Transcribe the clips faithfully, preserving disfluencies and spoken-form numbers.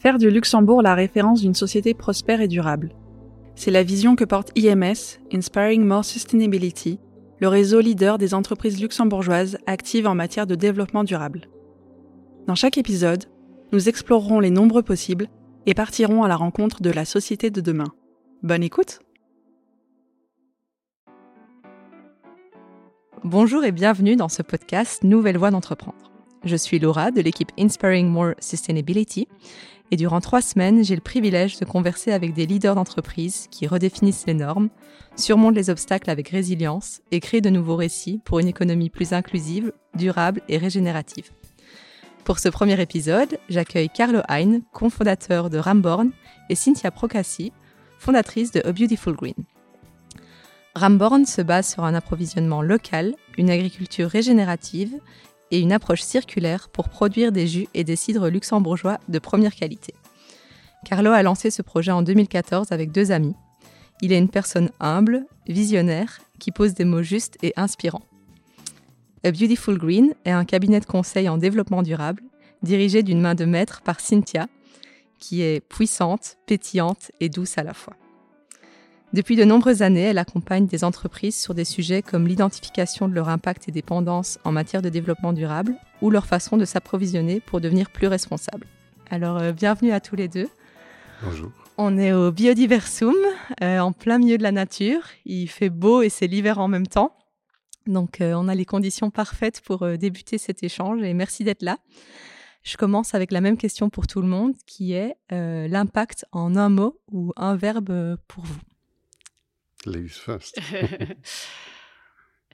Faire du Luxembourg la référence d'une société prospère et durable. C'est la vision que porte I M S, Inspiring More Sustainability, le réseau leader des entreprises luxembourgeoises actives en matière de développement durable. Dans chaque épisode, nous explorerons les nombreux possibles et partirons à la rencontre de la société de demain. Bonne écoute! Bonjour et bienvenue dans ce podcast Nouvelles Voies d'Entreprendre. Je suis Laura de l'équipe Inspiring More Sustainability et durant trois semaines, j'ai le privilège de converser avec des leaders d'entreprises qui redéfinissent les normes, surmontent les obstacles avec résilience et créent de nouveaux récits pour une économie plus inclusive, durable et régénérative. Pour ce premier épisode, j'accueille Carlo Hein, cofondateur de Ramborn, et Cintia Procaci, fondatrice de A Beautiful Green. Ramborn se base sur un approvisionnement local, une agriculture régénérative et une approche circulaire pour produire des jus et des cidres luxembourgeois de première qualité. Carlo a lancé ce projet en deux mille quatorze avec deux amis. Il est une personne humble, visionnaire, qui pose des mots justes et inspirants. A Beautiful Green est un cabinet de conseil en développement durable, dirigé d'une main de maître par Cintia, qui est puissante, pétillante et douce à la fois. Depuis de nombreuses années, elle accompagne des entreprises sur des sujets comme l'identification de leur impact et dépendance en matière de développement durable ou leur façon de s'approvisionner pour devenir plus responsable. Alors, euh, bienvenue à tous les deux. Bonjour. On est au Biodiversum, euh, en plein milieu de la nature. Il fait beau et c'est l'hiver en même temps. Donc, euh, on a les conditions parfaites pour euh, débuter cet échange et merci d'être là. Je commence avec la même question pour tout le monde qui est euh, l'impact en un mot ou un verbe pour vous. Ladies first.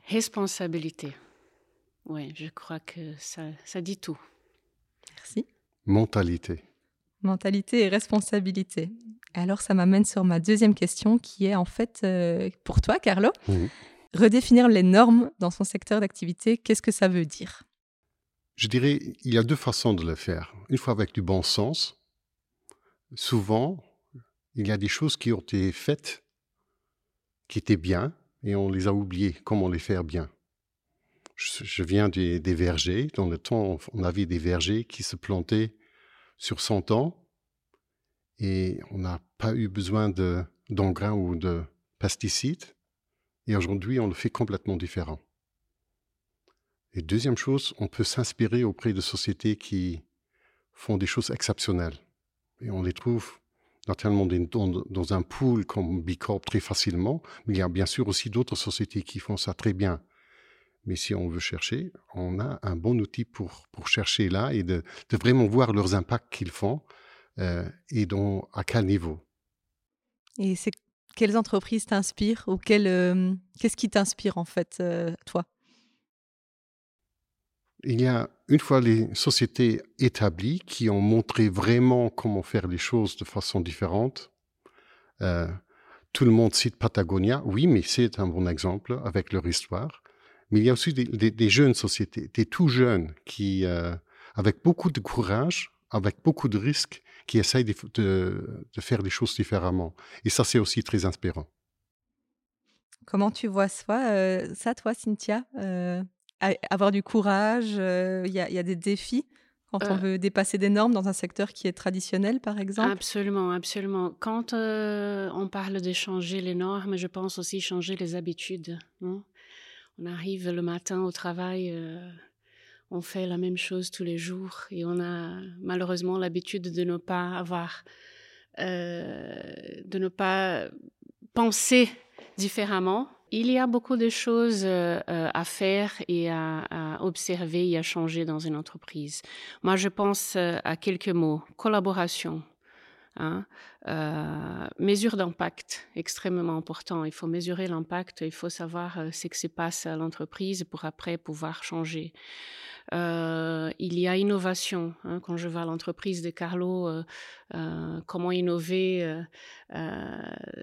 Responsabilité. Oui, je crois que ça, ça dit tout. Merci. Mentalité. Mentalité et responsabilité. Alors, ça m'amène sur ma deuxième question qui est en fait euh, pour toi, Carlo. Mmh. Redéfinir les normes dans son secteur d'activité, qu'est-ce que ça veut dire? Je dirais qu'il y a deux façons de le faire. Une fois avec du bon sens, souvent, il y a des choses qui ont été faites qui étaient bien, et on les a oubliés, comment les faire bien. Je, je viens des, des vergers. Dans le temps, on avait des vergers qui se plantaient sur cent ans, et on n'a pas eu besoin de, d'engrais ou de pesticides, et aujourd'hui, on le fait complètement différent. Et deuxième chose, on peut s'inspirer auprès de sociétés qui font des choses exceptionnelles, et on les trouve naturellement dans un pool comme B Corp très facilement, mais il y a bien sûr aussi d'autres sociétés qui font ça très bien. Mais si on veut chercher, on a un bon outil pour, pour chercher là et de, de vraiment voir leurs impacts qu'ils font euh, et dans, à quel niveau. Et c'est, quelles entreprises t'inspirent ou quel, euh, qu'est-ce qui t'inspire en fait, euh, toi? Il y a une fois les sociétés établies qui ont montré vraiment comment faire les choses de façon différente. Euh, tout le monde cite Patagonia, oui, mais c'est un bon exemple avec leur histoire. Mais il y a aussi des, des, des jeunes sociétés, des tout jeunes qui, euh, avec beaucoup de courage, avec beaucoup de risques, qui essayent de, de, de faire les choses différemment. Et ça, c'est aussi très inspirant. Comment tu vois ça, euh, ça toi, Cintia euh... Avoir du courage, il euh, y, y a des défis quand euh, on veut dépasser des normes dans un secteur qui est traditionnel, par exemple. Absolument, absolument. Quand euh, on parle de changer les normes, je pense aussi changer les habitudes. Hein? On arrive le matin au travail, euh, on fait la même chose tous les jours et on a malheureusement l'habitude de ne pas avoir, euh, de ne pas penser différemment. Il y a beaucoup de choses euh, à faire et à, à observer et à changer dans une entreprise. Moi, je pense à quelques mots. Collaboration, hein, euh, mesure d'impact, extrêmement important. Il faut mesurer l'impact, il faut savoir euh, ce qui se passe à l'entreprise pour après pouvoir changer. Euh, il y a innovation. Hein, quand je vais à l'entreprise de Carlo, euh, euh, comment innover euh, euh,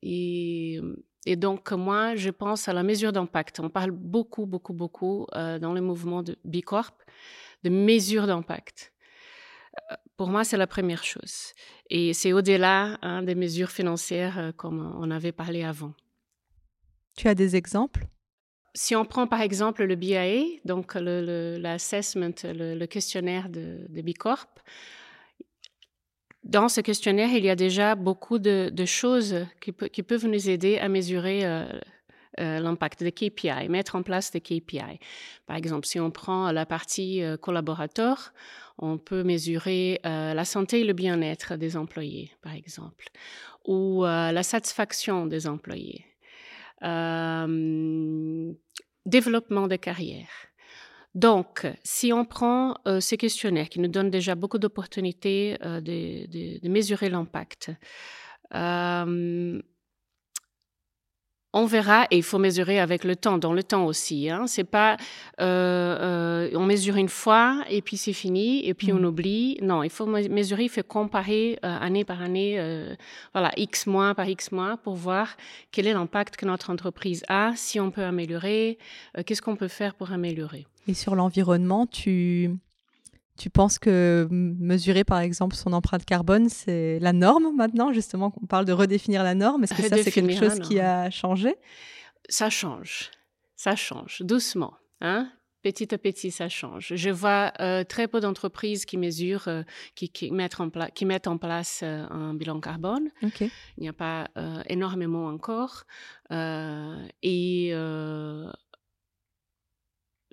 et... Et donc, moi, je pense à la mesure d'impact. On parle beaucoup, beaucoup, beaucoup euh, dans le mouvement de B Corp de mesure d'impact. Euh, pour moi, c'est la première chose. Et c'est au-delà hein, des mesures financières euh, comme on avait parlé avant. Tu as des exemples? Si on prend par exemple le B I A, donc le, le, l'assessment, le, le questionnaire de, de B Corp, Dans ce questionnaire, il y a déjà beaucoup de, de choses qui, pe- qui peuvent nous aider à mesurer euh, euh, l'impact des K P I, mettre en place des K P I. Par exemple, si on prend la partie euh, collaborateur, on peut mesurer euh, la santé et le bien-être des employés, par exemple, ou euh, la satisfaction des employés, euh, développement de carrière. Donc, si on prend euh, ce questionnaire qui nous donne déjà beaucoup d'opportunités euh, de, de, de mesurer l'impact, euh, on verra, et il faut mesurer avec le temps, dans le temps aussi, hein, c'est pas euh, euh, on mesure une fois et puis c'est fini et puis mmh. on oublie. Non, il faut mesurer, il faut comparer euh, année par année, euh, voilà, X mois par X mois pour voir quel est l'impact que notre entreprise a, si on peut améliorer, euh, qu'est-ce qu'on peut faire pour améliorer. Et sur l'environnement, tu, tu penses que mesurer par exemple son empreinte carbone, c'est la norme maintenant, justement, qu'on parle de redéfinir la norme. Est-ce que redéfinir ça, c'est quelque chose qui a changé ? Ça change, ça change, doucement, hein ? Petit à petit, ça change. Je vois euh, très peu d'entreprises qui mesurent, euh, qui, qui, mettent en pla- qui mettent en place euh, un bilan carbone. Okay. Il n'y a pas euh, énormément encore. Euh, et... Euh,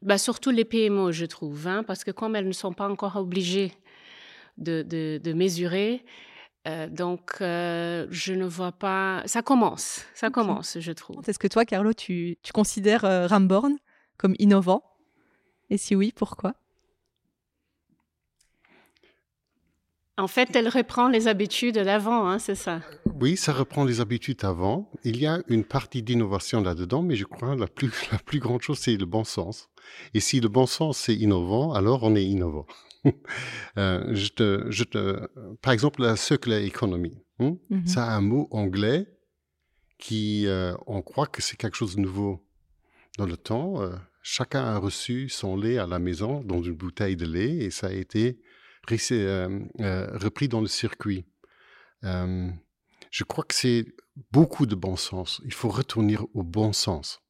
Bah, surtout les P M E, je trouve, hein, parce que comme elles ne sont pas encore obligées de, de, de mesurer, euh, donc euh, je ne vois pas... Ça commence, ça commence, okay. Je trouve. Est-ce que toi, Carlo, tu, tu considères euh, Ramborn comme innovant ? Et si oui, pourquoi ? En fait, elle reprend les habitudes d'avant, hein, c'est ça ? Oui, ça reprend les habitudes d'avant. Il y a une partie d'innovation là-dedans, mais je crois que la plus, la plus grande chose, c'est le bon sens. Et si le bon sens est innovant, alors on est innovant. euh, je te, je te, par exemple, la circular economy, hein, mm-hmm. ça a un mot anglais qui, euh, on croit que c'est quelque chose de nouveau. Dans le temps, euh, chacun a reçu son lait à la maison dans une bouteille de lait et ça a été... Euh, euh, repris dans le circuit. Euh, je crois que c'est beaucoup de bon sens. Il faut retourner au bon sens.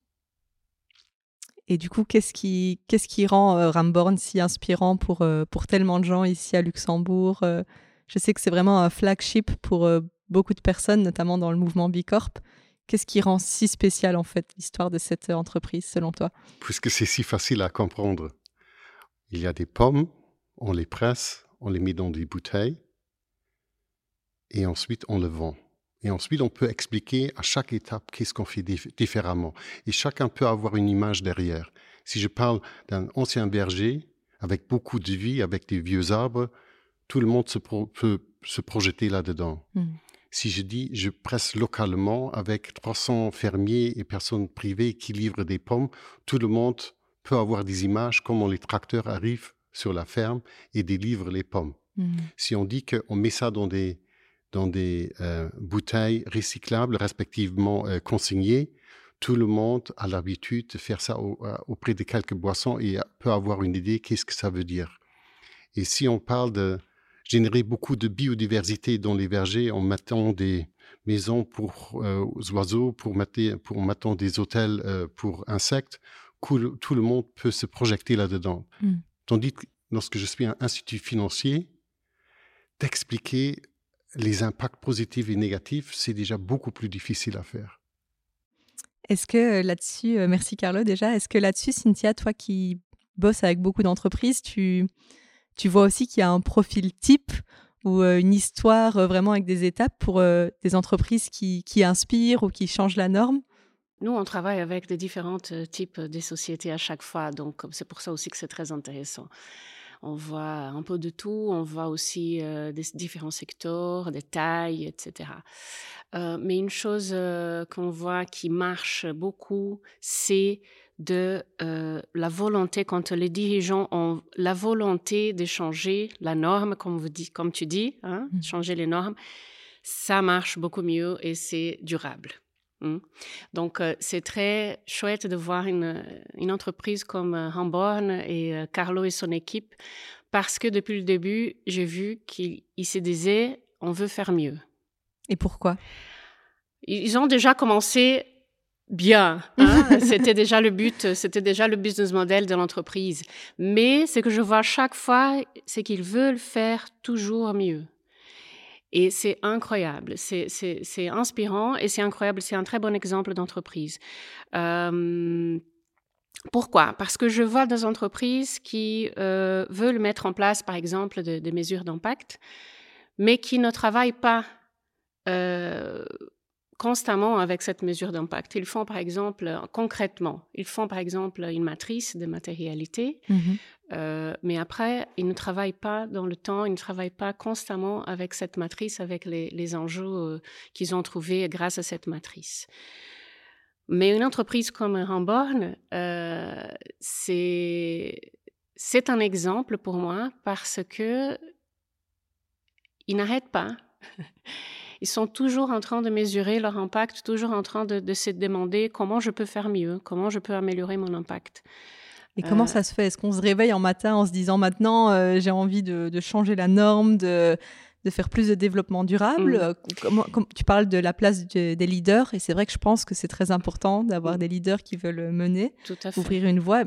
Et du coup, qu'est-ce qui, qu'est-ce qui rend euh, Ramborn si inspirant pour, euh, pour tellement de gens ici à Luxembourg ? euh, Je sais que c'est vraiment un flagship pour euh, beaucoup de personnes, notamment dans le mouvement B Corp. Qu'est-ce qui rend si spécial, en fait, l'histoire de cette entreprise, selon toi ? Puisque c'est si facile à comprendre. Il y a des pommes, on les presse, on les met dans des bouteilles et ensuite on le vend. Et ensuite, on peut expliquer à chaque étape qu'est-ce qu'on fait dif- différemment. Et chacun peut avoir une image derrière. Si je parle d'un ancien verger avec beaucoup de vie, avec des vieux arbres, tout le monde se pro- peut se projeter là-dedans. Mmh. Si je dis, je presse localement avec trois cents fermiers et personnes privées qui livrent des pommes, tout le monde peut avoir des images comment les tracteurs arrivent sur la ferme et délivre les pommes. Mmh. Si on dit qu'on met ça dans des, dans des euh, bouteilles recyclables, respectivement euh, consignées, tout le monde a l'habitude de faire ça au, euh, auprès de quelques boissons et peut avoir une idée qu'est-ce que ça veut dire. Et si on parle de générer beaucoup de biodiversité dans les vergers en mettant des maisons pour euh, aux oiseaux, pour mettre, pour mettant des hôtels euh, pour insectes, cool, tout le monde peut se projeter là-dedans. Mmh. Tandis que lorsque je suis à un institut financier, d'expliquer les impacts positifs et négatifs, c'est déjà beaucoup plus difficile à faire. Est-ce que là-dessus, merci Carlo déjà, est-ce que là-dessus, Cintia, toi qui bosses avec beaucoup d'entreprises, tu, tu vois aussi qu'il y a un profil type ou une histoire vraiment avec des étapes pour des entreprises qui, qui inspirent ou qui changent la norme ? Nous, on travaille avec des différents types de sociétés à chaque fois, donc c'est pour ça aussi que c'est très intéressant. On voit un peu de tout, on voit aussi euh, des différents secteurs, des tailles, et cetera. Euh, mais une chose euh, qu'on voit qui marche beaucoup, c'est de euh, la volonté, quand les dirigeants ont la volonté de changer la norme, comme, vous dit, comme tu dis, hein, mmh. changer les normes, ça marche beaucoup mieux et c'est durable. Mmh. Donc, euh, c'est très chouette de voir une, une entreprise comme euh, Ramborn et euh, Carlo et son équipe, parce que depuis le début, j'ai vu qu'ils se disaient « on veut faire mieux ». Et pourquoi ? Ils ont déjà commencé bien, hein? C'était déjà le but, c'était déjà le business model de l'entreprise. Mais ce que je vois chaque fois, c'est qu'ils veulent faire toujours mieux. Et c'est incroyable, c'est, c'est, c'est inspirant et c'est incroyable, c'est un très bon exemple d'entreprise. Euh, pourquoi ? Parce que je vois des entreprises qui euh, veulent mettre en place, par exemple, des de mesures d'impact, mais qui ne travaillent pas euh, constamment avec cette mesure d'impact. Ils font, par exemple, concrètement, ils font, par exemple, une matrice de matérialité, mmh. Euh, mais après, ils ne travaillent pas dans le temps, ils ne travaillent pas constamment avec cette matrice, avec les, les enjeux euh, qu'ils ont trouvés grâce à cette matrice. Mais une entreprise comme Ramborn, euh, c'est, c'est un exemple pour moi parce qu'ils n'arrêtent pas. Ils sont toujours en train de mesurer leur impact, toujours en train de, de se demander comment je peux faire mieux, comment je peux améliorer mon impact. Et comment ça se fait ? Est-ce qu'on se réveille en matin en se disant maintenant euh, j'ai envie de, de changer la norme, de, de faire plus de développement durable ? Mmh. Comment, comme, tu parles de la place de, des leaders et c'est vrai que je pense que c'est très important d'avoir mmh. des leaders qui veulent mener, ouvrir une voie.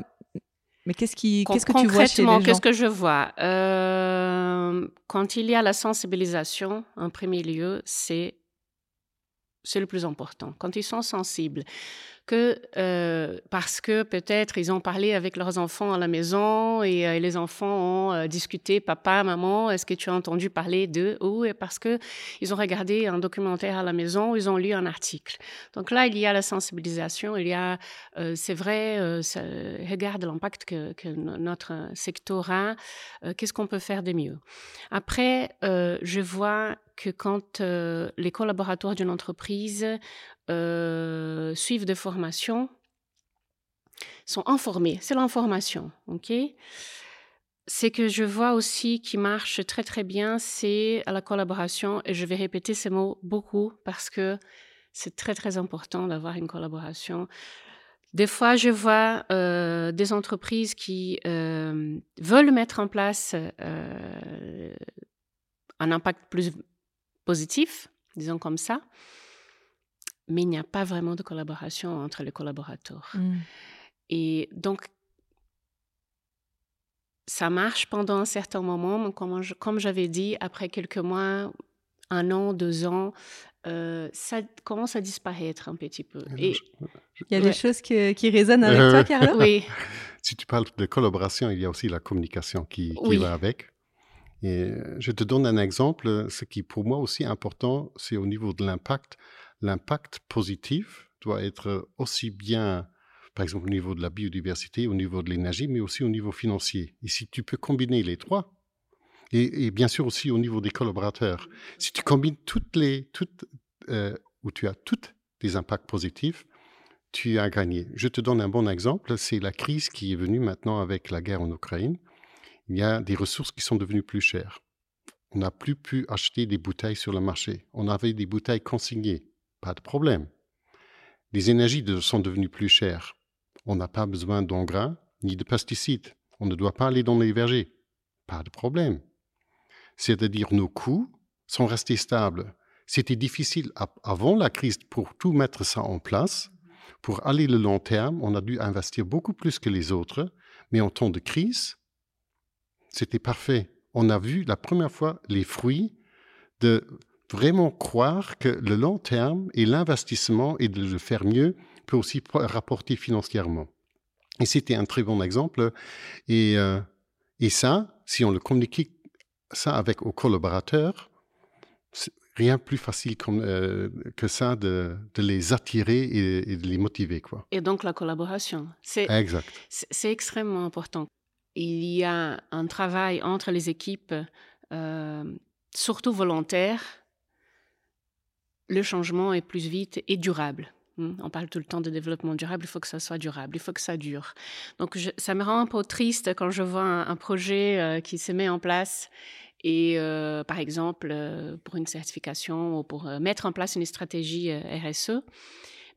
Mais qu'est-ce, qui, Con- qu'est-ce que tu vois chez les gens ? Concrètement, qu'est-ce que je vois ? euh, Quand il y a la sensibilisation, en premier lieu, c'est, c'est le plus important. Quand ils sont sensibles, que euh, parce que peut-être ils ont parlé avec leurs enfants à la maison et, euh, et les enfants ont euh, discuté, papa, maman, est-ce que tu as entendu parler d'eux ? Ou parce que ils ont regardé un documentaire à la maison, ils ont lu un article. Donc là, il y a la sensibilisation, il y a, euh, c'est vrai, euh, ça, regarde l'impact que, que notre secteur a, euh, qu'est-ce qu'on peut faire de mieux ? Après, euh, je vois que quand euh, les collaborateurs d'une entreprise euh, suivent des formations, sont informés, c'est l'information, ok ? Ce que je vois aussi qui marche très très bien, c'est la collaboration, et je vais répéter ces mots beaucoup parce que c'est très très important d'avoir une collaboration. Des fois, je vois euh, des entreprises qui euh, veulent mettre en place euh, un impact plus positif, disons comme ça, mais il n'y a pas vraiment de collaboration entre les collaborateurs. Mmh. Et donc, ça marche pendant un certain moment, mais comme, je, comme j'avais dit, après quelques mois, un an, deux ans, euh, ça commence à disparaître un petit peu. Et il y a des ouais. choses que, qui résonnent avec euh... toi, Carlo ? Oui. Si tu parles de collaboration, il y a aussi la communication qui, qui oui. va avec. Et je te donne un exemple, ce qui pour moi aussi est important, c'est au niveau de l'impact. L'impact positif doit être aussi bien, par exemple, au niveau de la biodiversité, au niveau de l'énergie, mais aussi au niveau financier. Et si tu peux combiner les trois, et, et bien sûr aussi au niveau des collaborateurs, si tu combines toutes les, toutes, euh, où tu as toutes des impacts positifs, tu as gagné. Je te donne un bon exemple, c'est la crise qui est venue maintenant avec la guerre en Ukraine. Il y a des ressources qui sont devenues plus chères. On n'a plus pu acheter des bouteilles sur le marché. On avait des bouteilles consignées. Pas de problème. Les énergies de, sont devenues plus chères. On n'a pas besoin d'engrais ni de pesticides. On ne doit pas aller dans les vergers. Pas de problème. C'est-à-dire nos coûts sont restés stables. C'était difficile à, avant la crise pour tout mettre ça en place. Pour aller le long terme, on a dû investir beaucoup plus que les autres. Mais en temps de crise, c'était parfait. On a vu la première fois les fruits de vraiment croire que le long terme et l'investissement et de le faire mieux peut aussi rapporter financièrement. Et c'était un très bon exemple. Et, euh, et ça, si on le communique ça avec aux collaborateurs, c'est rien plus facile comme, euh, que ça de, de les attirer et, et de les motiver, quoi. Et donc la collaboration, c'est, exact. c'est, c'est extrêmement important. Il y a un travail entre les équipes, euh, surtout volontaire. Le changement est plus vite et durable. On parle tout le temps de développement durable, il faut que ça soit durable, il faut que ça dure. Donc je, ça me rend un peu triste quand je vois un, un projet euh, qui se met en place et euh, par exemple euh, pour une certification ou pour euh, mettre en place une stratégie euh, R S E,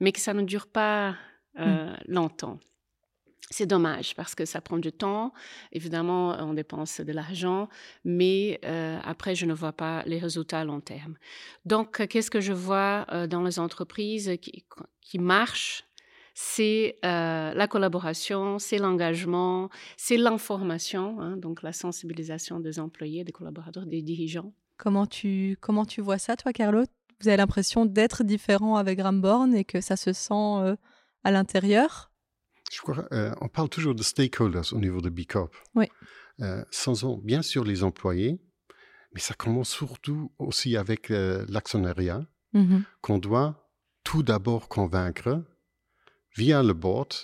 mais que ça ne dure pas euh, mmh. longtemps. C'est dommage parce que ça prend du temps. Évidemment, on dépense de l'argent, mais euh, après, je ne vois pas les résultats à long terme. Donc, qu'est-ce que je vois euh, dans les entreprises qui, qui marchent ? C'est euh, la collaboration, c'est l'engagement, c'est l'information, hein, donc la sensibilisation des employés, des collaborateurs, des dirigeants. Comment tu, comment tu vois ça, toi, Carlo ? Vous avez l'impression d'être différent avec Ramborn et que ça se sent euh, à l'intérieur ? Je crois, euh, on parle toujours de stakeholders au niveau de B Corp. Oui. Euh, sans en, bien sûr les employés, mais ça commence surtout aussi avec euh, l'actionnariat, mm-hmm. qu'on doit tout d'abord convaincre via le board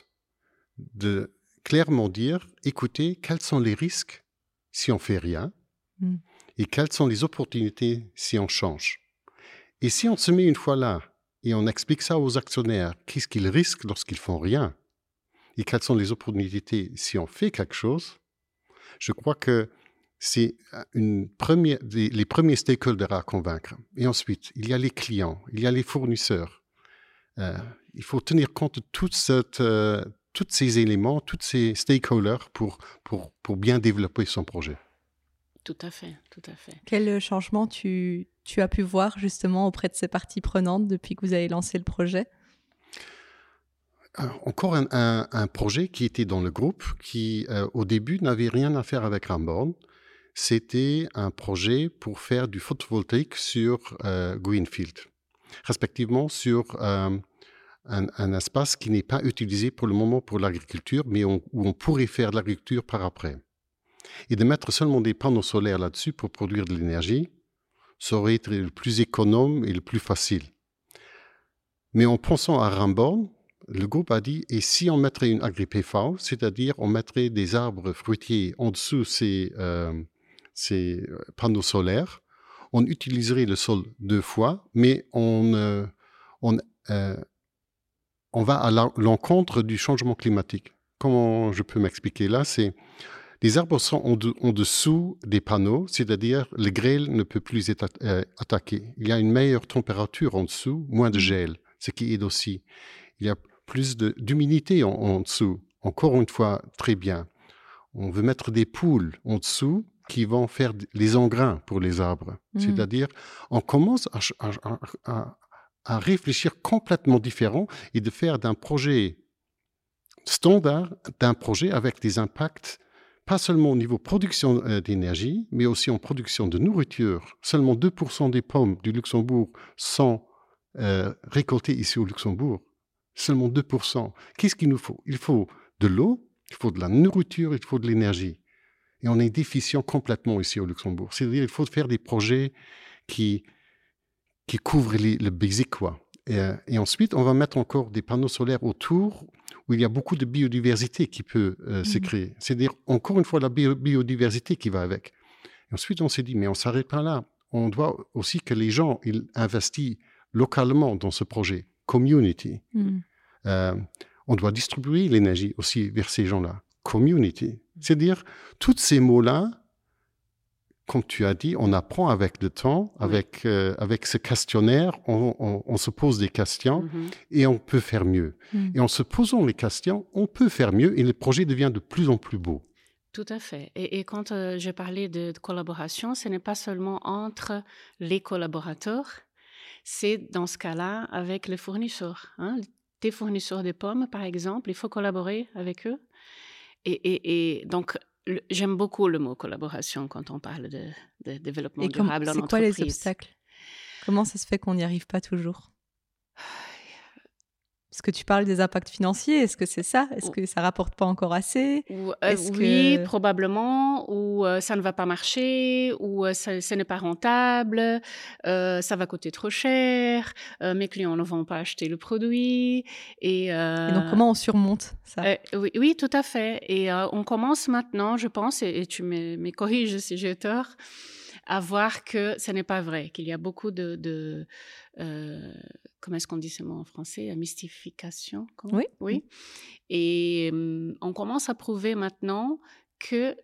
de clairement dire, écoutez, quels sont les risques si on ne fait rien mm. et quelles sont les opportunités si on change. Et si on se met une fois là et on explique ça aux actionnaires, qu'est-ce qu'ils risquent lorsqu'ils font rien et quelles sont les opportunités si on fait quelque chose, je crois que c'est une première, les, les premiers stakeholders à convaincre. Et ensuite, il y a les clients, il y a les fournisseurs. Euh, il faut tenir compte de toute cette... Euh, tous ces éléments, tous ces stakeholders pour, pour, pour bien développer son projet. Tout à fait, tout à fait. Quel changement tu, tu as pu voir justement auprès de ces parties prenantes depuis que vous avez lancé le projet ? Alors, encore un, un, un projet qui était dans le groupe, qui euh, au début n'avait rien à faire avec Ramborn. C'était un projet pour faire du photovoltaïque sur euh, Greenfield, respectivement sur... Euh, Un, un espace qui n'est pas utilisé pour le moment pour l'agriculture, mais on, où on pourrait faire de l'agriculture par après. Et de mettre seulement des panneaux solaires là-dessus pour produire de l'énergie, ça aurait été le plus économe et le plus facile. Mais en pensant à Ramborn, le groupe a dit, et si on mettrait une agri P V, c'est-à-dire on mettrait des arbres fruitiers en dessous de ces, euh, ces panneaux solaires, on utiliserait le sol deux fois, mais on... Euh, on euh, on va à l'encontre du changement climatique. Comment je peux m'expliquer là, c'est les arbres sont en, de, en dessous des panneaux, c'est-à-dire le grêle ne peut plus être euh, attaqué. Il y a une meilleure température en dessous, moins de gel, ce qui aide aussi. Il y a plus de, d'humidité en, en dessous, encore une fois, très bien. On veut mettre des poules en dessous qui vont faire les engrains pour les arbres. Mmh. C'est-à-dire, on commence à... à, à, à à réfléchir complètement différent et de faire d'un projet standard, d'un projet avec des impacts, pas seulement au niveau production d'énergie, mais aussi en production de nourriture. Seulement deux pour cent des pommes du Luxembourg sont euh, récoltées ici au Luxembourg. Seulement deux pour cent. Qu'est-ce qu'il nous faut ? Il faut de l'eau, il faut de la nourriture, il faut de l'énergie. Et on est déficient complètement ici au Luxembourg. C'est-à-dire qu'il faut faire des projets qui... qui couvre les, le basic, quoi. Et, et ensuite, on va mettre encore des panneaux solaires autour où il y a beaucoup de biodiversité qui peut euh, mmh. se créer. C'est-à-dire, encore une fois, la bio- biodiversité qui va avec. Et ensuite, on s'est dit, mais on ne s'arrête pas là. On doit aussi que les gens ils investissent localement dans ce projet, community. Mmh. Euh, on doit distribuer l'énergie aussi vers ces gens-là, community. C'est-à-dire, tous ces mots-là, comme tu as dit, on apprend avec le temps, avec, euh, avec ce questionnaire, on, on, on se pose des questions mm-hmm. et on peut faire mieux. Mm. Et en se posant les questions, on peut faire mieux et le projet devient de plus en plus beau. Tout à fait. Et, et quand euh, je parlais de, de collaboration, ce n'est pas seulement entre les collaborateurs, c'est dans ce cas-là avec les fournisseurs. Hein. Tes fournisseurs de pommes, par exemple, il faut collaborer avec eux. Et, et, et donc... J'aime beaucoup le mot collaboration quand on parle de, de développement comme, durable en entreprise. Et c'est quoi les obstacles ? Comment ça se fait qu'on n'y arrive pas toujours ? Parce que tu parles des impacts financiers, est-ce que c'est ça ? Est-ce que ça ne rapporte pas encore assez ? ou, euh, Oui, que... probablement, ou euh, ça ne va pas marcher, ou euh, ça, ce n'est pas rentable, euh, ça va coûter trop cher, euh, mes clients ne vont pas acheter le produit. Et, euh... et donc, comment on surmonte ça ? euh, oui, oui, tout à fait. Et euh, on commence maintenant, je pense, et, et tu me, me corriges si j'ai tort, à voir que ce n'est pas vrai, qu'il y a beaucoup de... de euh, comment est-ce qu'on dit ce mot en français ? La mystification. Oui. Oui. Et euh, on commence à prouver maintenant que,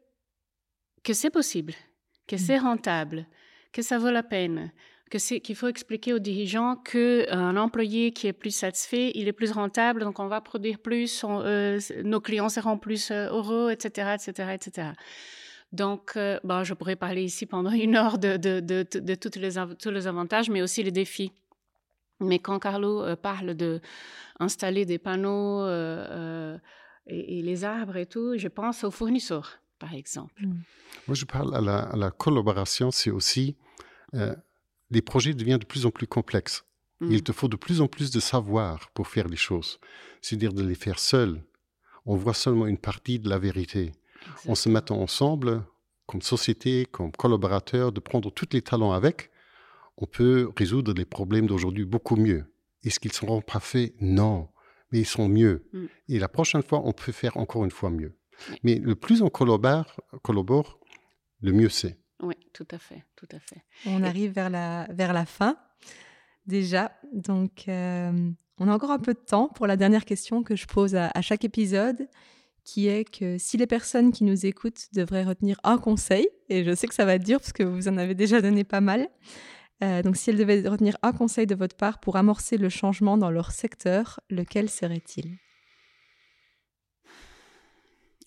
que c'est possible, que mmh. c'est rentable, que ça vaut la peine, que c'est, qu'il faut expliquer aux dirigeants qu'un employé qui est plus satisfait, il est plus rentable, donc on va produire plus, on, euh, nos clients seront plus heureux, et cetera, et cetera, et cetera. Donc, euh, bon, je pourrais parler ici pendant une heure de, de, de, de, de toutes les, tous les avantages, mais aussi les défis. Mais quand Carlo euh, parle d'installer de des panneaux euh, euh, et, et les arbres et tout, je pense aux fournisseurs, par exemple. Mmh. Moi, je parle à la, à la collaboration, c'est aussi euh, les projets deviennent de plus en plus complexes. Mmh. Il te faut de plus en plus de savoir pour faire les choses. C'est-à-dire de les faire seul. On voit seulement une partie de la vérité. Exactement. En se mettant ensemble, comme société, comme collaborateurs, de prendre tous les talents avec, on peut résoudre les problèmes d'aujourd'hui beaucoup mieux. Est-ce qu'ils seront parfaits? Non, mais ils sont mieux. Mm. Et la prochaine fois, on peut faire encore une fois mieux. Oui. Mais le plus on collabore, collabore le mieux c'est. Oui, tout à fait, tout à fait. On Et... arrive vers la, vers la fin déjà, donc euh, on a encore un peu de temps pour la dernière question que je pose à, à chaque épisode, qui est que si les personnes qui nous écoutent devraient retenir un conseil, et je sais que ça va être dur parce que vous en avez déjà donné pas mal, euh, donc si elles devaient retenir un conseil de votre part pour amorcer le changement dans leur secteur, lequel serait-il ?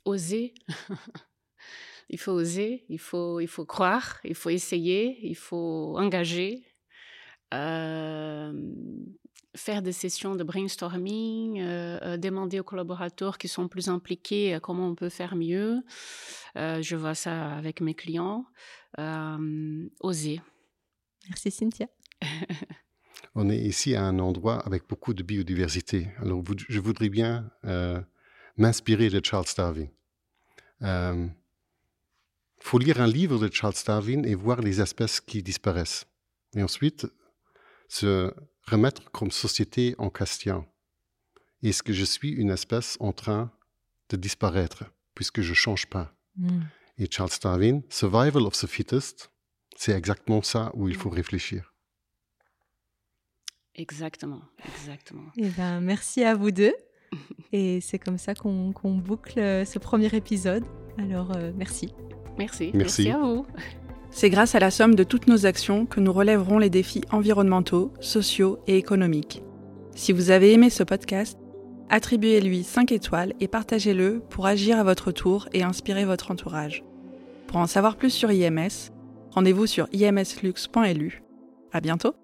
Oser. Il faut oser, il faut, il faut croire, il faut essayer, il faut engager. Euh... faire des sessions de brainstorming, euh, euh, demander aux collaborateurs qui sont plus impliqués euh, comment on peut faire mieux. Euh, je vois ça avec mes clients. Euh, oser. Merci Cintia. On est ici à un endroit avec beaucoup de biodiversité. Alors vous, je voudrais bien euh, m'inspirer de Charles Darwin. Il euh, faut lire un livre de Charles Darwin et voir les espèces qui disparaissent. Et ensuite, se remettre comme société en question. Est-ce que je suis une espèce en train de disparaître puisque je ne change pas? Mm. Et Charles Darwin, survival of the fittest, c'est exactement ça où il faut réfléchir. Exactement, exactement. Et ben, merci à vous deux. Et c'est comme ça qu'on, qu'on boucle ce premier épisode. Alors, euh, merci. Merci. Merci. Merci à vous. C'est grâce à la somme de toutes nos actions que nous relèverons les défis environnementaux, sociaux et économiques. Si vous avez aimé ce podcast, attribuez-lui cinq étoiles et partagez-le pour agir à votre tour et inspirer votre entourage. Pour en savoir plus sur I M S, rendez-vous sur i m s luxe point l u. À bientôt!